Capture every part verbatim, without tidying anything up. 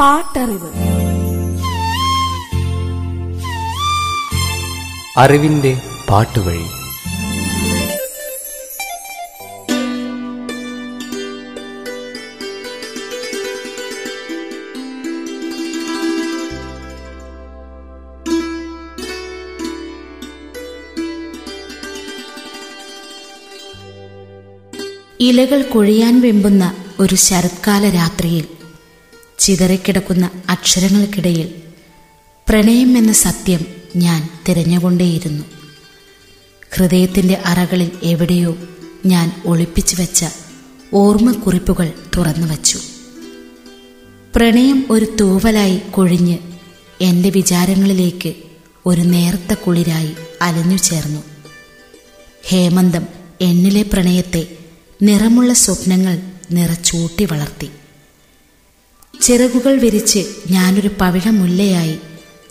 പാട്ടറിവ്. അറിവിന്റെ പാട്ടുവഴി. ഇലകൾ കൊഴിയാൻ വെമ്പുന്ന ഒരു ശരത്കാല രാത്രിയിൽ ചിതറിക്കിടക്കുന്ന അക്ഷരങ്ങൾക്കിടയിൽ പ്രണയം എന്ന സത്യം ഞാൻ തിരഞ്ഞുകൊണ്ടേയിരുന്നു. ഹൃദയത്തിൻ്റെ അറകളിൽ എവിടെയോ ഞാൻ ഒളിപ്പിച്ചു വച്ച ഓർമ്മക്കുറിപ്പുകൾ തുറന്നു വച്ചു. പ്രണയം ഒരു തൂവലായി കൊഴിഞ്ഞ് എൻ്റെ വിചാരങ്ങളിലേക്ക് ഒരു നേർത്ത കുളിരായി അലഞ്ഞു ചേർന്നു. ഹേമന്തം എന്നിലെ പ്രണയത്തെ നിറമുള്ള സ്വപ്നങ്ങൾ നിറച്ചൂട്ടി വളർത്തി. ചിറകുകൾ വിരിച്ച് ഞാനൊരു പവിഴമുല്ലയായി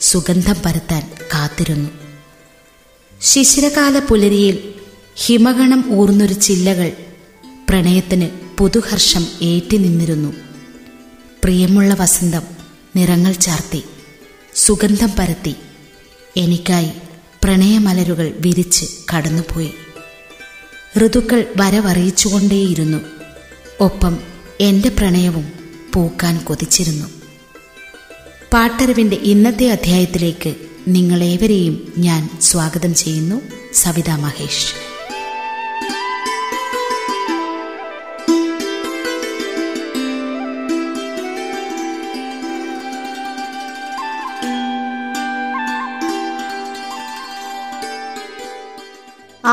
സുഗന്ധം പരത്താൻ കാത്തിരുന്നു. ശിശിരകാല പുലരിയിൽ ഹിമഗണം ഊർന്നൊരു ചില്ലകൾ പ്രണയത്തിന് പുതുഹർഷം ഏറ്റി നിന്നിരുന്നു. പ്രിയമുള്ള വസന്തം നിറങ്ങൾ ചാർത്തി സുഗന്ധം പരത്തി എനിക്കായി പ്രണയമലരുകൾ വിരിച്ച് കടന്നുപോയി. ഋതുക്കൾ വരവറിയിച്ചുകൊണ്ടേയിരുന്നു. ഒപ്പം എൻ്റെ പ്രണയവും പൂക്കാൻ കൊതിച്ചിരുന്നു. പാട്ടറിവിൻ്റെ ഇന്നത്തെ അധ്യായത്തിലേക്ക് നിങ്ങളേവരെയും ഞാൻ സ്വാഗതം ചെയ്യുന്നു. സവിത മഹേഷ്.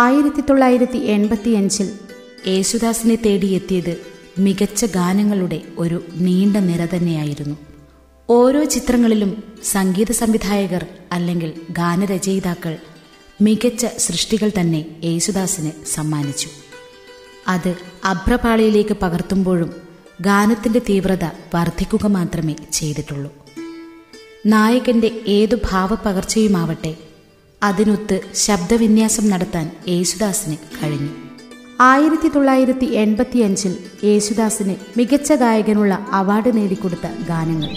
ആയിരത്തി തൊള്ളായിരത്തി എൺപത്തിയഞ്ചിൽ യേശുദാസിനെ തേടിയെത്തിയത് മികച്ച ഗാനങ്ങളുടെ ഒരു നീണ്ട നിര തന്നെയായിരുന്നു. ഓരോ ചിത്രങ്ങളിലും സംഗീത സംവിധായകർ അല്ലെങ്കിൽ ഗാനരചയിതാക്കൾ മികച്ച സൃഷ്ടികൾ തന്നെ യേശുദാസിന് സമ്മാനിച്ചു. അത് അഭ്രപാളിയിലേക്ക് പകർത്തുമ്പോഴും ഗാനത്തിൻ്റെ തീവ്രത വർദ്ധിക്കുക മാത്രമേ ചെയ്തിട്ടുള്ളൂ. നായകൻ്റെ ഏതു ഭാവപ്പകർച്ചയുമാവട്ടെ, അതിനൊത്ത് ശബ്ദവിന്യാസം നടത്താൻ യേശുദാസിന് കഴിഞ്ഞു. ആയിരത്തി തൊള്ളായിരത്തി എൺപത്തിയഞ്ചിൽ യേശുദാസിന് മികച്ച ഗായകനുള്ള അവാർഡ് നേടിക്കൊടുത്ത ഗാനങ്ങൾ: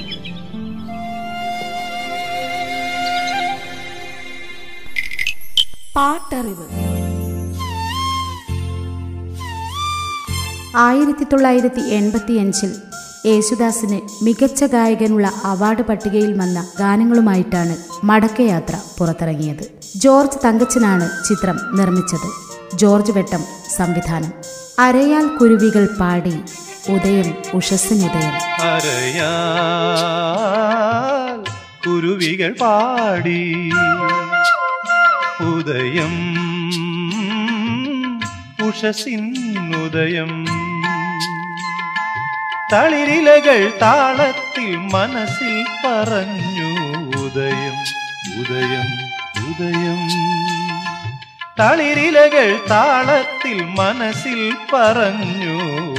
പാട്ടറിവ്. ആയിരത്തി തൊള്ളായിരത്തി എൺപത്തിയഞ്ചിൽ യേശുദാസിന് മികച്ച ഗായകനുള്ള അവാർഡ് പട്ടികയിൽ വന്ന ഗാനങ്ങളുമായിട്ടാണ് മടക്കയാത്ര പുറത്തിറങ്ങിയത്. ജോർജ് തങ്കച്ചനാണ് ചിത്രം നിർമ്മിച്ചത്. ജോർജ് വെട്ടം സംവിധാനം. അരയാൽ കുരുവികൾ പാടി ഉദയം ഉഷസ്സിനുദയം. അരയാൽ കുരുവികൾ പാടി ഉദയം ഉഷസ്സിനുദയം. തളിരിലകൾ താളത്തിൽ മനസ്സിൽ പറഞ്ഞു ഉദയം ഉദയം ഉദയം. തളിരിലകൾ താളത്തിൽ മനസ്സിൽ പറഞ്ഞു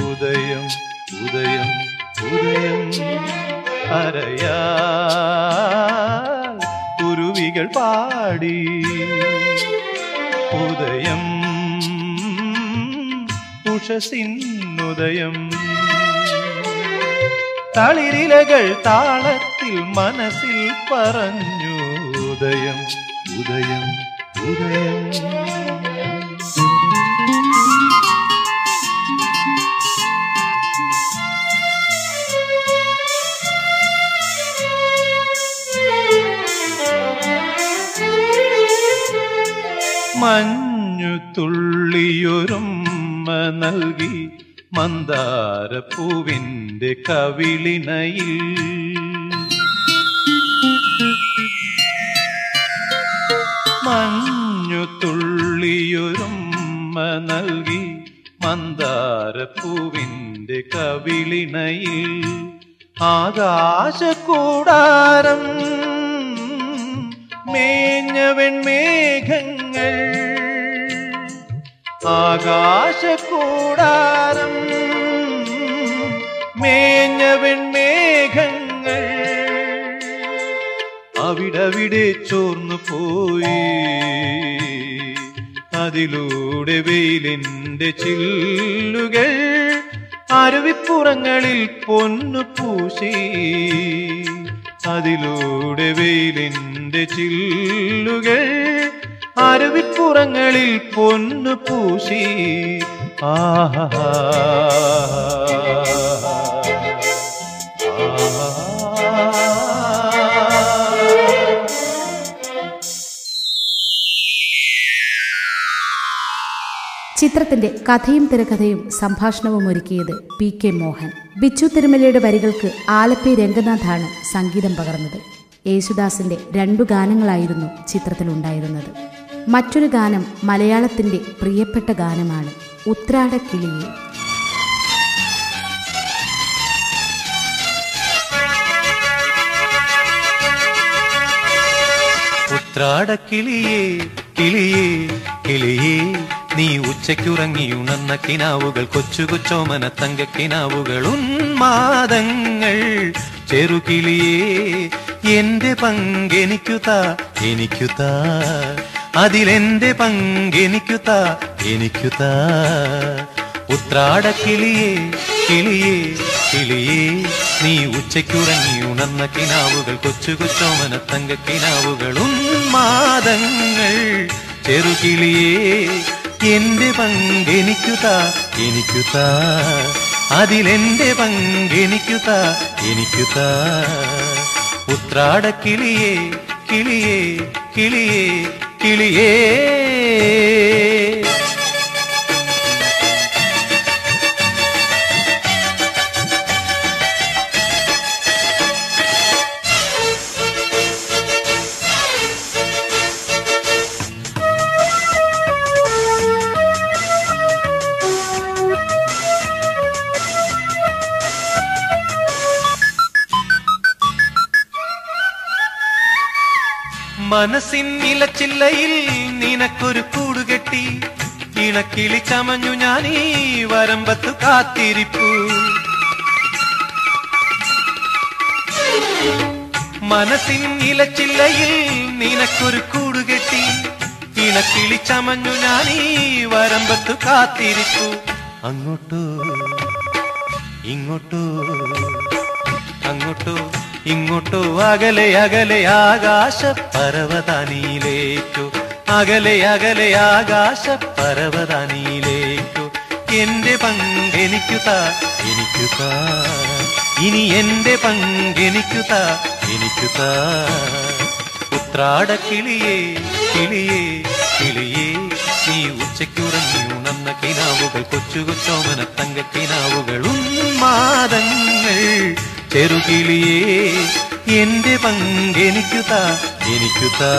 ഉദയം ഉദയം ഉദയം. അരയാൽ കുരുവികൾ പാടി ഉദയം ഉഷസ്സിനുദയം. തളിരിലകൾ താളത്തിൽ മനസ്സിൽ പറഞ്ഞു ഉദയം ഉദയം ഉദയം. മഞ്ഞു തുള്ളിയൊരുമ്മ നൽകി മന്ദാരപ്പൂവിൻ്റെ കവിളിനയിൽ മഞ്ഞു തുള്ളിയൊരുമ്മ നൽകി മന്ദാരപ്പൂവിൻ്റെ കവിളിനയിൽ ആകാശക്കൂടാരം മേഞ്ഞ വെൺമേഘങ്ങൾ ആകാശക്കൂടാരം മേഞ്ഞ വെൺമേഘങ്ങൾ അവിടവിടെ ചോർന്നു പോയി. അതിലൂടെ വെയിലിൻ്റെ ചില്ലുകൾ അരുവിപ്പുറങ്ങളിൽ പൊന്നു പൂശി അതിലൂടെ വെയിലിൻ്റെ ചില്ലുകൾ അരുവിപ്പുറങ്ങളിൽ പൊന്നു പൂശി. ആഹാ ചിത്രത്തിന്റെ കഥയും തിരക്കഥയും സംഭാഷണവും ഒരുക്കിയത് പി കെ മോഹൻ. ബിച്ചു തിരുമലയുടെ വരികൾക്ക് ആലപ്പി രംഗനാഥാണ് സംഗീതം പകർന്നത്. യേശുദാസിന്റെ രണ്ടു ഗാനങ്ങളായിരുന്നു ചിത്രത്തിലുണ്ടായിരുന്നത്. മറ്റൊരു ഗാനം മലയാളത്തിന്റെ പ്രിയപ്പെട്ട ഗാനമാണ് ഉത്രാടക്കിളിയെ. ഉത്രാടക്കിളിയേ കിളിയേ കിളിയേ, നീ ഉച്ചയ്ക്കുറങ്ങിയുണർന്ന കിനാവുകൾ, കൊച്ചു കൊച്ചോമന തങ്കക്കിനാവുകൾ, ഉന്മാദങ്ങൾ. ചെറുകിളിയേ എന്റെ പങ്കെനിക്കുതാ എനിക്കുതാ, അതിലെന്റെ പങ്കെനിക്കുതാ എനിക്കുതാ. ഉത്രാടക്കിളിയേ കിളിയേ കിളിയേ, നീ ഉച്ചയ്ക്കുറങ്ങിയുണർന്ന കിനാവുകൾ, കൊച്ചു കൊച്ചോമന തങ്കക്കിനാവുകൾ, ഉന്മാദങ്ങൾ. ചെറുകിളിയേ എന്റെ പങ്കെനിക്കുതാ എനിക്കുതാ, അതിലെന്റെ പങ്കെനിക്കുതാ എനിക്കുതാ. ഉത്രാടക്കിളിയേ കിളിയേ കിളിയേ കിളിയേ. മനസ്സിൻ ഇലച്ചില്ലയിൽ നിനക്കൊരു കൂടുകെട്ടി, ഇണക്കിളി ചമഞ്ഞു ഞാനീ വരമ്പത്തു കാത്തിരിപ്പു. മനസ്സിൻ ഇലച്ചില്ലയിൽ നിനക്കൊരു കൂടുകെട്ടി, ഇണക്കിളി ചമഞ്ഞു ഞാനീ വരമ്പത്തു കാത്തിരിപ്പു. അങ്ങോട്ടോ ഇങ്ങോട്ടോ അങ്ങോട്ടോ ഇങ്ങോട്ടോ, അകലെ അകലെ ആകാശ പർവ്വതാനിയിലേക്കു, അകലെ അകലെ ആകാശ പർവ്വതാനിയിലേക്കു. എന്റെ പങ്കെനിക്കുതാ എനിക്കുതാ, ഇനി എന്റെ പങ്കെനിക്കുതാ എനിക്കുതാ. ഉത്രാടക്കിളിയേ കിളിയേ കിളിയേ, നീ ഉച്ചയ്ക്കുറങ്ങി ഉണർന്ന കിനാവുകൾ, കൊച്ചു കൊച്ചോമന തങ്കക്കിനാവുകൾ, ഉന്മാദങ്ങൾ. ചെറുകിളിയേ എന്റെ പങ്കെനിക്കുതാ എനിക്കുതാ,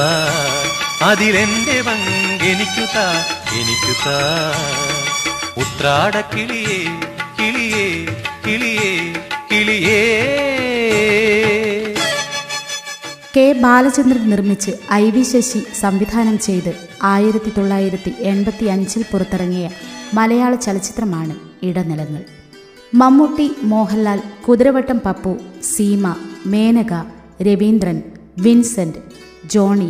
അതിലെന്റെ പങ്കെനിക്കുതാ എനിക്കുതാ. ഉത്രാടക്കിളിയേ കിളിയേ കിളിയേ കിളിയേ. കെ ബാലചന്ദ്രൻ നിർമ്മിച്ച് ഐ വി ശശി സംവിധാനം ചെയ്ത് ആയിരത്തി തൊള്ളായിരത്തി എൺപത്തി അഞ്ചിൽ പുറത്തിറങ്ങിയ മലയാള ചലച്ചിത്രമാണ് ഇടനിലങ്ങൾ. മമ്മൂട്ടി, മോഹൻലാൽ, കുതിരവട്ടം പപ്പു, സീമ, മേനക, രവീന്ദ്രൻ, വിൻസെൻ്റ്, ജോണി,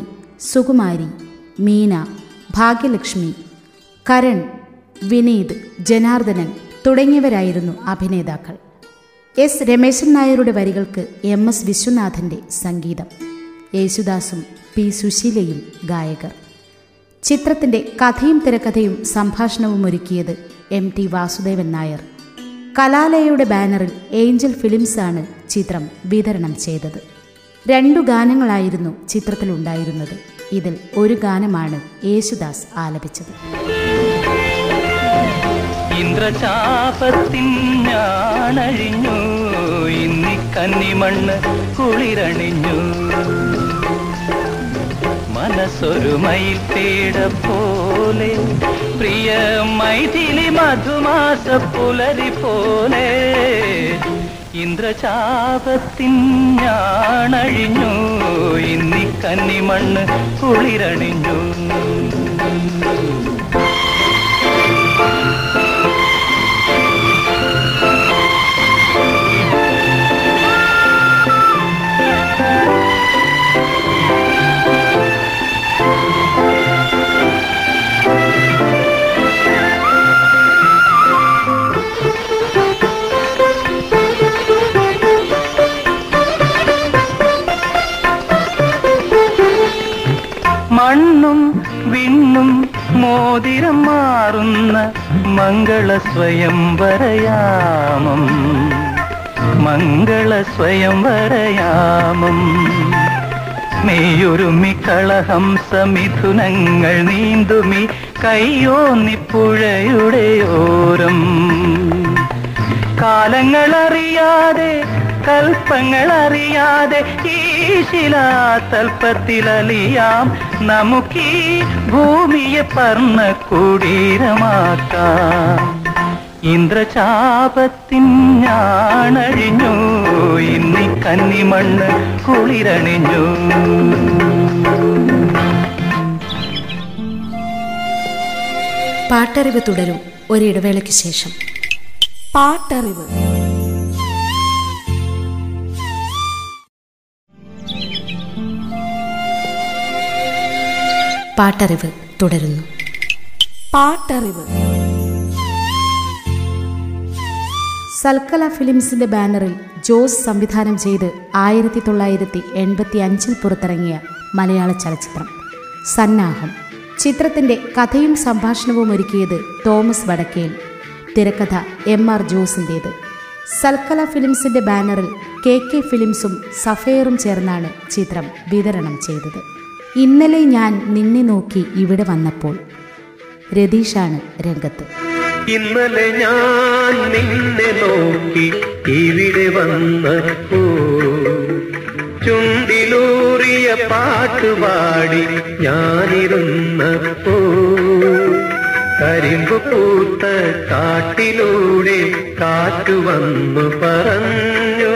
സുകുമാരി, മീന, ഭാഗ്യലക്ഷ്മി, കരൺ, വിനീത്, ജനാർദ്ദനൻ തുടങ്ങിയവരായിരുന്നു അഭിനേതാക്കൾ. എസ് രമേശൻ നായരുടെ വരികൾക്ക് എം എസ് വിശ്വനാഥൻ്റെ സംഗീതം. യേശുദാസും പി സുശീലയും ഗായകർ. ചിത്രത്തിൻ്റെ കഥയും തിരക്കഥയും സംഭാഷണവും ഒരുക്കിയത് എം ടി വാസുദേവൻ നായർ. കലാലയയുടെ ബാനറിൽ ഏഞ്ചൽ ഫിലിംസാണ് ചിത്രം വിതരണം ചെയ്തത്. രണ്ടു ഗാനങ്ങളായിരുന്നു ചിത്രത്തിലുണ്ടായിരുന്നത്. ഇതിൽ ഒരു ഗാനമാണ് യേശുദാസ് ആലപിച്ചത്. ഇന്ദ്രശാപത്തിൻ ഞാനഴിഞ്ഞു, ഇന്നി കന്നിമണ്ണ് കുളിരണിഞ്ഞു, മനസ്സൊരു മയിൽ തേട പോലെ, പ്രിയ മൈഥിലി മധുമാസ പുലരി പോലെ. ഇന്ദ്രചാപത്തിൻ ഞാനഴിഞ്ഞു, ഇന്നി കന്നിമണ്ണ് കുളിരണിഞ്ഞു. വിണ്ണും മോതിരം മാറുന്ന മംഗള സ്വയംവരയാമം, മംഗള സ്വയംവരയാമം. മെയ്യൊരുമി കളഹംസമിഥുനങ്ങൾ നീന്തുമി കയ്യോന്നിപ്പുഴയുടെയോരം. കാലങ്ങളറിയാതെ കൽപ്പങ്ങളറിയാതെ ഈ ശിലാതൽപ്പത്തിലലിയാം. നമുക്കീ ഭൂമിയെ പർണ കുടീരമാക്കാം. ഇന്ദ്രചാപത്തിൻ ഞാണഴിഞ്ഞു, ഇന്നി കന്നിമണ്ണ് കുളിരണിഞ്ഞു. പാട്ടറിവ് തുടരും ഒരിടവേളയ്ക്ക് ശേഷം. പാട്ടറിവ്. പാട്ടറിവ് തുടരുന്നു. പാട്ടറിവ്. സൽക്കല ഫിലിംസിന്റെ ബാനറിൽ ജോസ് സംവിധാനം ചെയ്ത് ആയിരത്തി തൊള്ളായിരത്തി എൺപത്തി അഞ്ചിൽ പുറത്തിറങ്ങിയ മലയാള ചലച്ചിത്രം സന്നാഹം. ചിത്രത്തിന്റെ കഥയും സംഭാഷണവും ഒരുക്കിയത് തോമസ് വടക്കേൽ, തിരക്കഥ എം ആർ ജോസിൻ്റേത്. സൽക്കല ഫിലിംസിന്റെ ബാനറിൽ കെ കെ ഫിലിംസും സഫയറും ചേർന്നാണ് ചിത്രം വിതരണം ചെയ്തത്. ഇന്നലെ ഞാൻ നിന്നെ നോക്കി ഇവിടെ വന്നപ്പോൾ, രതീഷാണ് രംഗത്ത്. ഇന്നലെ ഞാൻ നിന്നെ നോക്കി ഇവിടെ വന്നപ്പോൾ, ചുണ്ടിലൂറിയ പാട്ടുപാടി ഞാനിരുന്നപ്പോൾ, കരിമ്പു പൂത്ത കാട്ടിലൂടെ കാറ്റുവന്നു പറഞ്ഞു,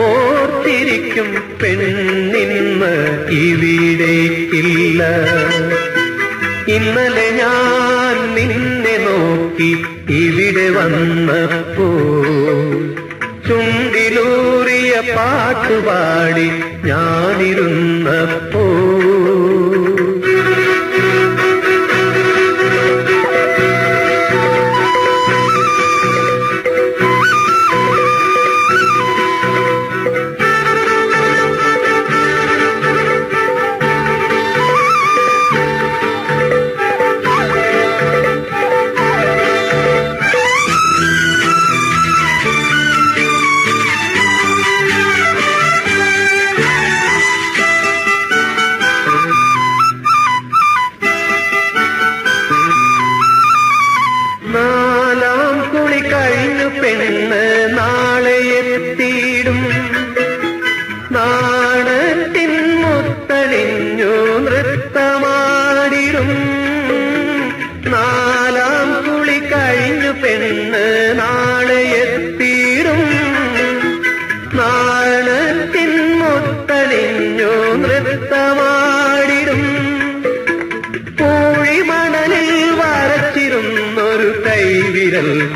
ഓർത്തിരിക്കും പെണ്ണിന്ന് ഇവിടേക്കില്ല. ഇന്നലെ ഞാൻ നിന്നെ നോക്കി ഇവിടെ വന്നപ്പോൾ, ചുണ്ടിലൂറിയ പാട്ടുപാടി ഞാനിരുന്നപ്പോൾ.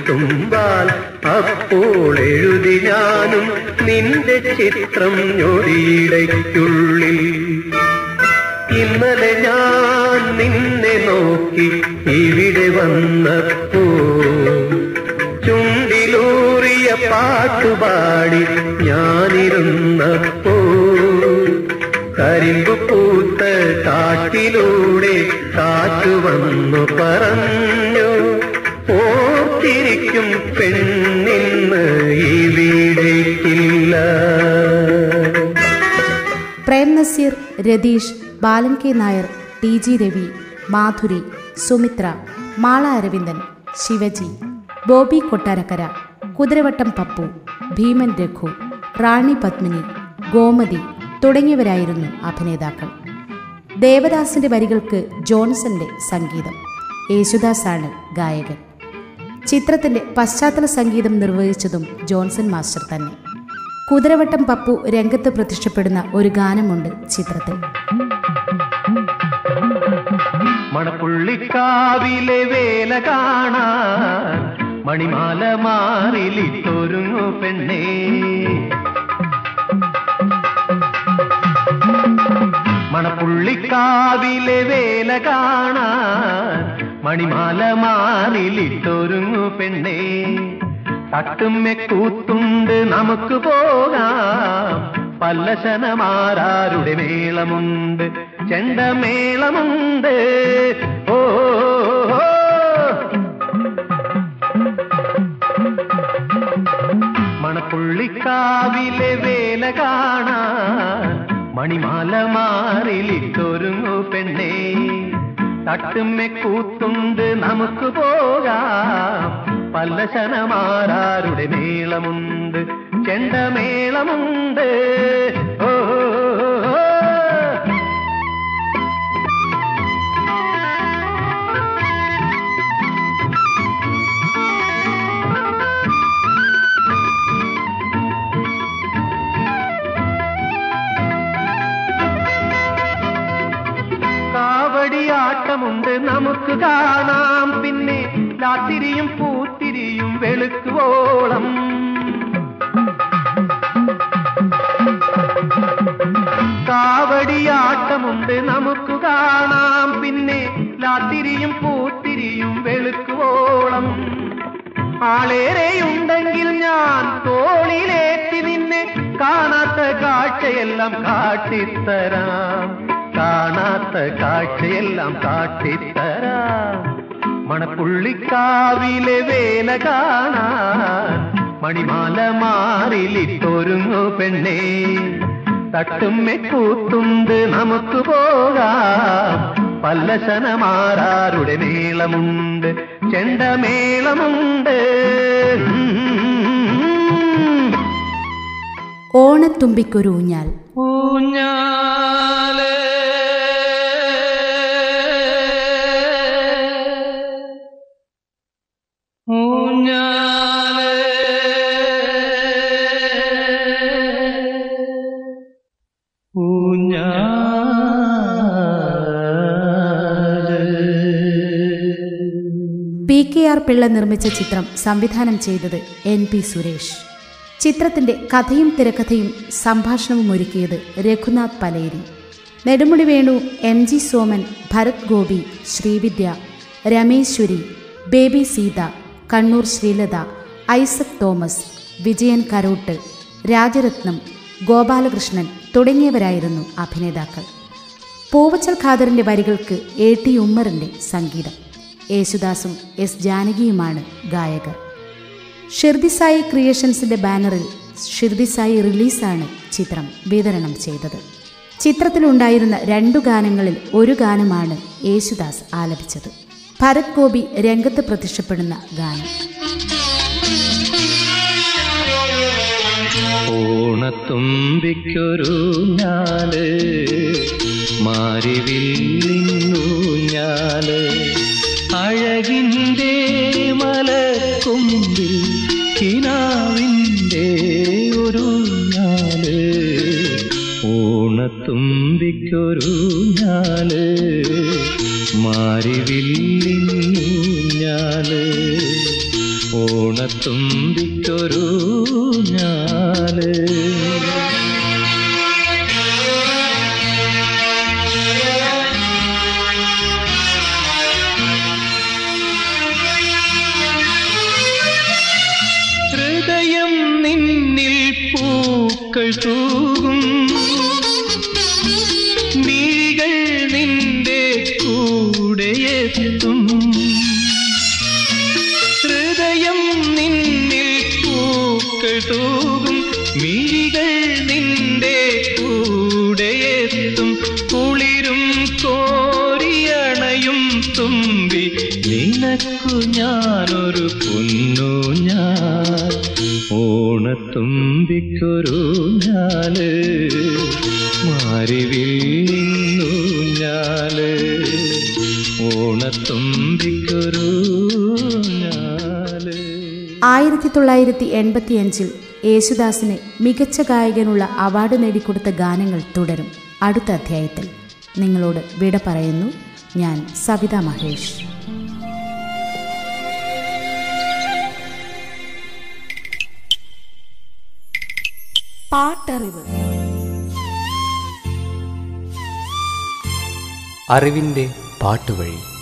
തുമ്പാൽ അപ്പോൾ എഴുതി ഞാനും നിന്റെ ചിത്രം ഞൊടിയിടയ്ക്കുള്ളിൽ. ഇന്നലെ ഞാൻ നിന്നെ നോക്കി ഇവിടെ വന്നപ്പോ, ചുണ്ടിലൂറിയ പാട്ടുപാടി ഞാനിരുന്നപ്പോ, കരിമ്പു പൂത്ത കാട്ടിലൂടെ കാറ്റുവന്നു പറഞ്ഞു, ഓർത്തിരിക്കും പെണ്ണിന്ന് ഇവിടേക്കില്ല. Prem Nazir, Ratheesh, Balan K Nair, T G Ravi, Madhuri, Sumithra, Mala Aravindan, Shivaji, Bobby Kottarakkara, Kuthiravattam Pappu, Bheeman Raghu, Rani Padmini, Gomathi തുടങ്ങിയവരായിരുന്നു അഭിനേതാക്കൾ. ദേവദാസിന്റെ വരികൾക്ക് ജോൺസന്റെ സംഗീതം. യേശുദാസാണ് ഗായകൻ. ചിത്രത്തിന്റെ പശ്ചാത്തല സംഗീതം നിർവഹിച്ചതും ജോൺസൺ മാസ്റ്റർ തന്നെ. കുതിരവട്ടം പപ്പു രംഗത്ത് പ്രത്യക്ഷപ്പെടുന്ന ഒരു ഗാനമുണ്ട് ചിത്രത്തിൽ. മണപ്പുള്ളിക്കാവിലെ വേല കാണാൻ മണിമാല മാറിലിട്ടൊരുങ്ങു പെണ്ണേ, മണപ്പുള്ളിക്കാവിലെ വേല കാണാൻ മണിമാല മാറിലിട്ടൊരുങ്ങു പെണ്ണേ, തട്ടുമ്മെ കൂത്തുണ്ട് നമുക്ക് പോകാം, പല്ലശന മാരാരുടെ മേളമുണ്ട്, ചെണ്ടമേളമുണ്ട്. ഓ മണപ്പുള്ളിക്കാവിലെ വേല കാണാൻ മണിമാല മാറിലിട്ടൊരുങ്ങു പെണ്ണേ, തട്ടുമ്മെ കൂത്തുണ്ട് നമുക്ക് പോകാം, പല്ലശനമാരാരുടെ മേളമുണ്ട്, ചെണ്ടമേളമുണ്ട്. ഓ ുണ്ട് നമുക്ക് കാണാം, പിന്നെ രാത്തിരിയും പൂത്തിരിയും വെളുക്കുവോളം കാവടിയാട്ടമുണ്ട് നമുക്ക് കാണാം, പിന്നെ രാത്തിരിയും പൂത്തിരിയും വെളുക്കുവോളം. ആളേറെയുണ്ടെങ്കിൽ ഞാൻ തോളിലേറ്റി നിന്നെ കാണാത്ത കാഴ്ചയെല്ലാം കാട്ടിത്തരാം, കാണാത്ത കാഴ്ചയെല്ലാം കാട്ടിത്തരാം. മണപ്പുള്ളിക്കാവിലെ വേല കാണാൻ മണിമാല മാറിലിട്ടൊരുങ്ങു പെണ്ണേ, തട്ടുമ്മെ കൂത്തുണ്ട് നമുക്ക് പോകാം, പല്ലശനമാരാരുടെ മേളമുണ്ട്, ചെണ്ടമേളമുണ്ട്. ഓണത്തുമ്പിക്കൊരു ഊഞ്ഞാൽ. ഊഞ്ഞാൽ പി കെ ആർ പിള്ള നിർമ്മിച്ച ചിത്രം സംവിധാനം ചെയ്തത് എൻ പി സുരേഷ്. ചിത്രത്തിന്റെ കഥയും തിരക്കഥയും സംഭാഷണവും ഒരുക്കിയത് Raghunath Paleri. Nedumudi Venu, M G Soman, Bharath Gopi, Srividya, Rameshwari, baby Seetha, Kannur Sreelatha, Isaac Thomas, Vijayan Karott, Rajarathnam, Gopalakrishnan തുടങ്ങിയവരായിരുന്നു അഭിനേതാക്കൾ. പൂവച്ചൽ ഖാദറിൻ്റെ വരികൾക്ക് എ ടി ഉമ്മറിൻ്റെ സംഗീതം. യേശുദാസും എസ് ജാനകിയുമാണ് ഗായകർ. ഷിർദിസായി ക്രിയേഷൻസിൻ്റെ ബാനറിൽ ഷിർദിസായി റിലീസാണ് ചിത്രം വിതരണം ചെയ്തത്. ചിത്രത്തിലുണ്ടായിരുന്ന രണ്ടു ഗാനങ്ങളിൽ ഒരു ഗാനമാണ് യേശുദാസ് ആലപിച്ചത്. ഭരത് ഗോപി രംഗത്ത് പ്രത്യക്ഷപ്പെടുന്ന ഗാനം. ഓണത്തുമ്പിക്കൊരു ഞാല് മാരിവില്ലിന്നു ഞാല് അഴകിൻ്റെ മലക്കൊമ്പിൽ കിനാവിൻ്റെ ഒരു ഞാല്. ഓണത്തുമ്പിക്കൊരു ഞാല് മാരിവില്ലിന്നു ഞാല്. ഓണത്തുമ്പിക്കൊരു ഞാല്. ഹൃദയം നിന്നിൽ പൂക്കൾ തൂകും, നീകൾ നിന്റെ കൂടെയെത്തും. ഹൃദയം നിന്നിൽ പൂക്കൾ തൂകും, മിഴികൾ നിന്റെ കൂടെയെത്തും. കുളിരും കോരിയണയും തുമ്പി നിനക്കു ഞാനൊരു പൊന്നു ഞാൻ. ഓണത്തുമ്പിക്കൊരു ഞാല് മാരിവില്ലിന്നു ഞാല്. ഓണത്തുമ്പിക്കൊരു ഞാല്. ആയിരത്തി തൊള്ളായിരത്തി എൺപത്തിയഞ്ചിൽ യേശുദാസിന് മികച്ച ഗായകനുള്ള അവാർഡ് നേടിക്കൊടുത്ത ഗാനങ്ങൾ തുടരും അടുത്ത അധ്യായത്തിൽ. നിങ്ങളോട് വിട പറയുന്നു ഞാൻ, സവിത മഹേഷ്. പാട്ടറിവ്, അറിവിൻ്റെ പാട്ടുവഴി.